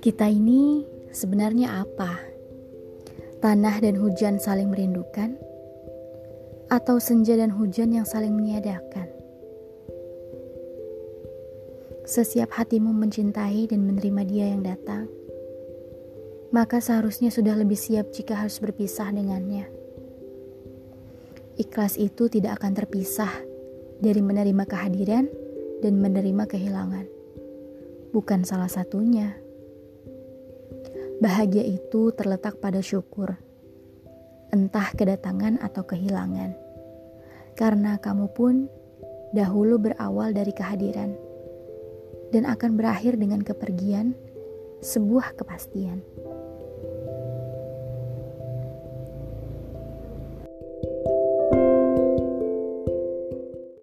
Kita ini sebenarnya apa? Tanah dan hujan saling merindukan? Atau senja dan hujan yang saling meniadakan? Sesiap hatimu mencintai dan menerima dia yang datang, maka seharusnya sudah lebih siap jika harus berpisah dengannya. Ikhlas itu tidak akan terpisah dari menerima kehadiran dan menerima kehilangan. Bukan salah satunya. Bahagia itu terletak pada syukur, entah kedatangan atau kehilangan. Karena kamu pun dahulu berawal dari kehadiran dan akan berakhir dengan kepergian, sebuah kepastian.